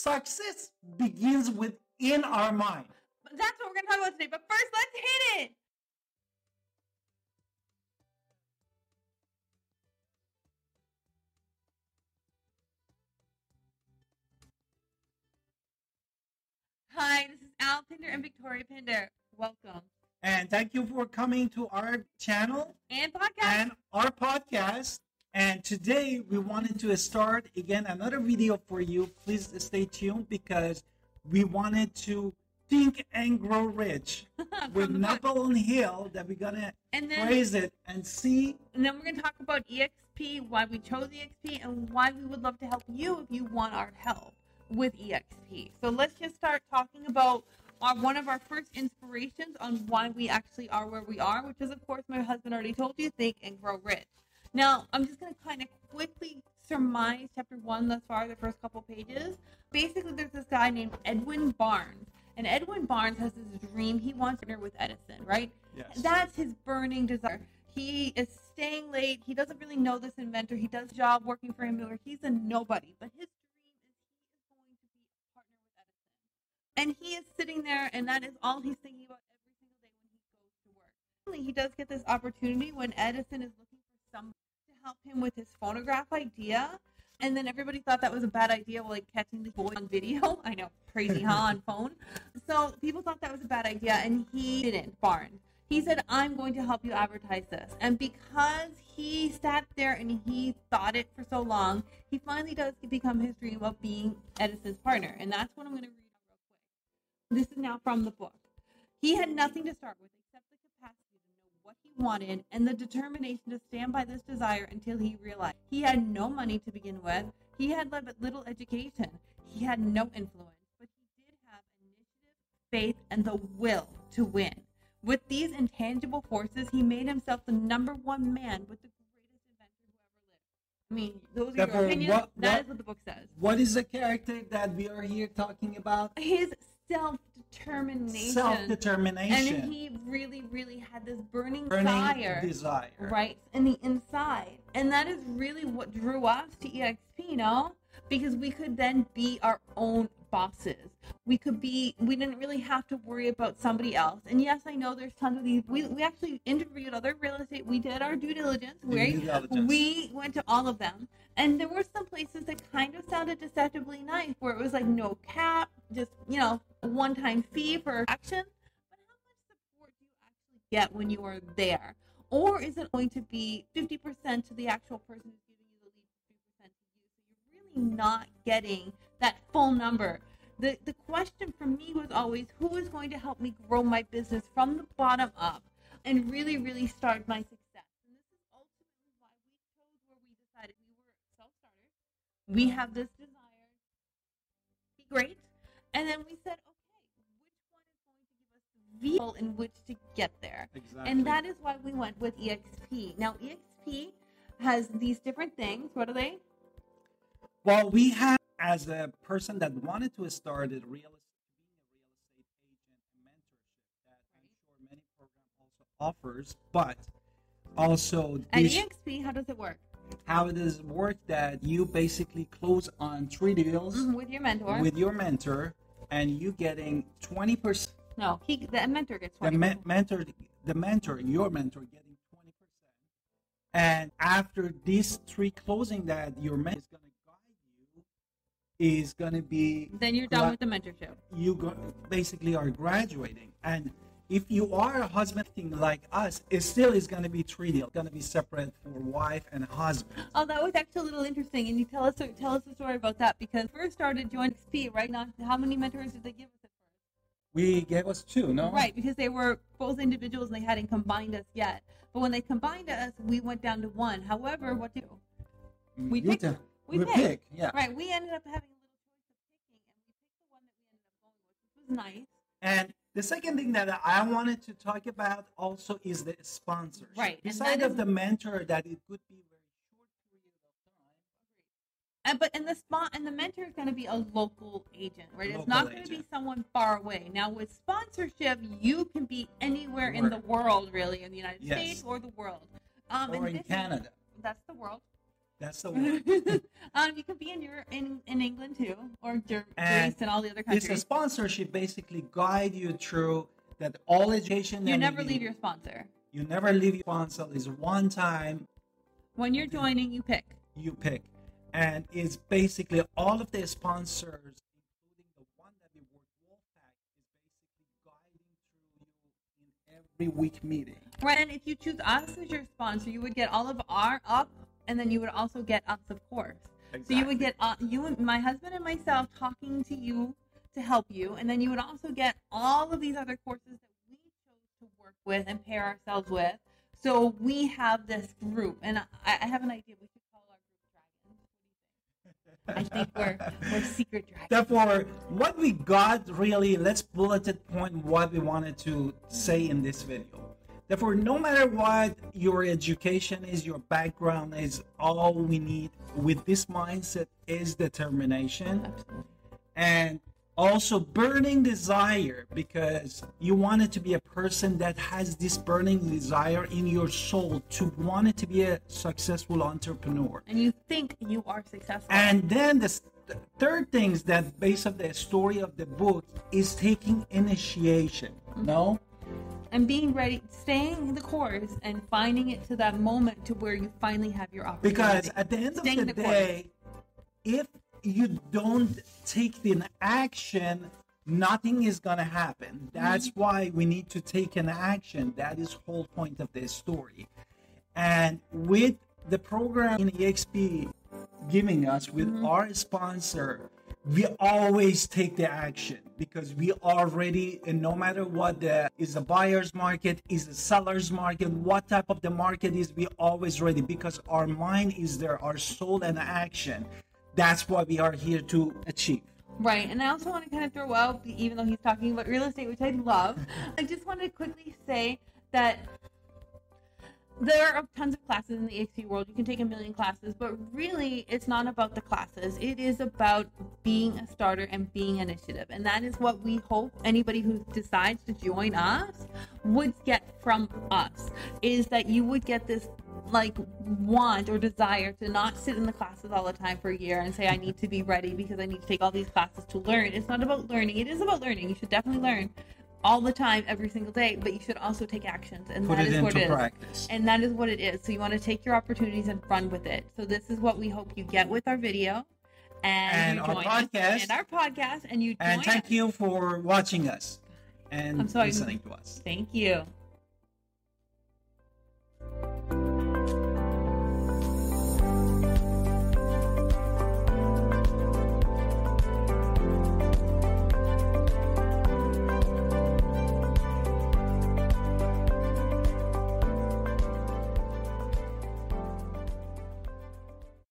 Success begins within our mind. That's what we're going to talk about today. But first, let's hit it. Hi, this is Al Pinder and Victoria Pinder. Welcome. And thank you for coming to our channel and podcast. And today we wanted to start again another video for you. Please stay tuned because we wanted to think and grow rich with Napoleon Hill that we're gonna praise it and see. And then we're gonna talk about EXP, why we chose EXP, and why we would love to help you if you want our help with EXP. So let's just start talking about one of our first inspirations on why we actually are where we are, which is, of course, my husband already told you, think and grow rich. Now, I'm just going to kind of quickly surmise chapter one thus far, the first couple pages. Basically, there's this guy named Edwin Barnes, and Edwin Barnes has this dream. He wants to dinner with Edison, right? Yes. That's his burning desire. He is staying late. He doesn't really know this inventor. He does a job working for him, or he's a nobody, but his and he is sitting there, and that is all he's thinking about every single day when he goes to work. Finally, he does get this opportunity when Edison is looking for somebody to help him with his phonograph idea. And then everybody thought that was a bad idea, like catching the boy on video. I know, crazy, huh, on phone. So people thought that was a bad idea, and he didn't, Barnes. He said, I'm going to help you advertise this. And because he sat there and he thought it for so long, he finally does become his dream of being Edison's partner. And that's what I'm going to read. This is now from the book. He had nothing to start with except the capacity to know what he wanted and the determination to stand by this desire until he realized. He had no money to begin with. He had little education. He had no influence, but he did have initiative, faith, and the will to win. With these intangible forces, he made himself the #1 man with the greatest inventor who ever lived. I mean, those are your opinions. That is what the book says. What is the character that we are here talking about? His self-determination. And he really had this burning desire right in the inside, and that is really what drew us to EXP, you know, because we could then be our own bosses. We didn't really have to worry about somebody else. And yes, I know there's tons of these. We actually interviewed other real estate. We did our due diligence. We went to all of them, and there were some places that kind of sounded deceptively nice, where it was like no cap, just, you know, one-time fee for action. But how much support do you actually get when you are there? Or is it going to be 50% to the actual person who's giving you the lead, 50% to you? So you're really not getting that full number. The question for me was always, who is going to help me grow my business from the bottom up and really start my success? And this is ultimately why we chose where we decided. We were self-starters. We have this desire to be great. And then we said, okay, which one is going to give us the vehicle in which to get there? Exactly. And that is why we went with EXP. Now, EXP has these different things. What are they? Well, we have, as a person that wanted to start a real estate agent mentorship that I'm sure many programs also offers, but also... And EXP, how does it work? How it is work that you basically close on 3 deals with your mentor, and you getting 20%. No, the mentor gets 20%. Your mentor getting 20%. And after these 3 closing, that your mentor is going to guide you is going to be. Then you're done with the mentorship. You basically are graduating. And if you are a husband like us, it still is going to be 3 deals. It's going to be separate for wife and husband. Oh, that was actually a little interesting. And you tell us a story about that, because first started joining XP, right? Now, how many mentors did they give us at first? We gave us 2, no? Right, because they were both individuals and they hadn't combined us yet. But when they combined us, we went down to 1. However, what do we pick? We pick, yeah. Right, we ended up having a little choice of picking, and we picked the one that we ended up going with, which was nice. And the second thing that I wanted to talk about also is the sponsors. Right. Besides of the mentor, that it could be very short period of time. And the mentor is going to be a local agent, right? Local, it's not going to be someone far away. Now, with sponsorship, you can be anywhere in the world, really, in the United States or the world. Or in Canada. That's the world. That's the one. You could be in England too, or Greece and all the other countries. This sponsorship basically guide you through that all education. You never leave your sponsor. You never leave your sponsor. It's one time. When you're joining, you pick. You pick. And it's basically all of the sponsors, including the one that we work with, is basically guiding through you in every week meeting. Right, and if you choose us as your sponsor, you would get all of our up, and then you would also get us, of course. Exactly. So you would get you and my husband and myself talking to you to help you, and then you would also get all of these other courses that we chose to work with and pair ourselves with. So we have this group, and I have an idea. We should call our group Dragons. I think we're secret dragons. Therefore, what we got really, let's bulleted point what we wanted to say in this video. Therefore, no matter what your education is, your background is, all we need with this mindset is determination. Absolutely. And also burning desire, because you want it to be a person that has this burning desire in your soul to want it to be a successful entrepreneur. And you think you are successful. And then the third thing is that based on the story of the book is taking initiation, mm-hmm. No? And being ready, staying the course and finding it to that moment to where you finally have your opportunity. Because at the end of the day, if you don't take an action, nothing is going to happen. That's mm-hmm. why we need to take an action. That is the whole point of this story. And with the program in EXP giving us, with mm-hmm. our sponsor, we always take the action because we are ready, and no matter what is the buyer's market, is the seller's market, what type of the market is, we always ready because our mind is there, our soul and action. That's what we are here to achieve. Right. And I also want to kind of throw out, even though he's talking about real estate, which I love, I just want to quickly say that there are tons of classes in the EXP world. You can take a million classes, but really it's not about the classes. It is about being a starter and being initiative. And that is what we hope anybody who decides to join us would get from us, is that you would get this like want or desire to not sit in the classes all the time for a year and say, I need to be ready because I need to take all these classes to learn. It's not about learning. It is about learning. You should definitely learn all the time, every single day, but you should also take actions, and that is what it is. And that is what it is. So you want to take your opportunities and run with it. So this is what we hope you get with our video and our podcast, and you join us. Thank you for watching us and listening to us. Thank you.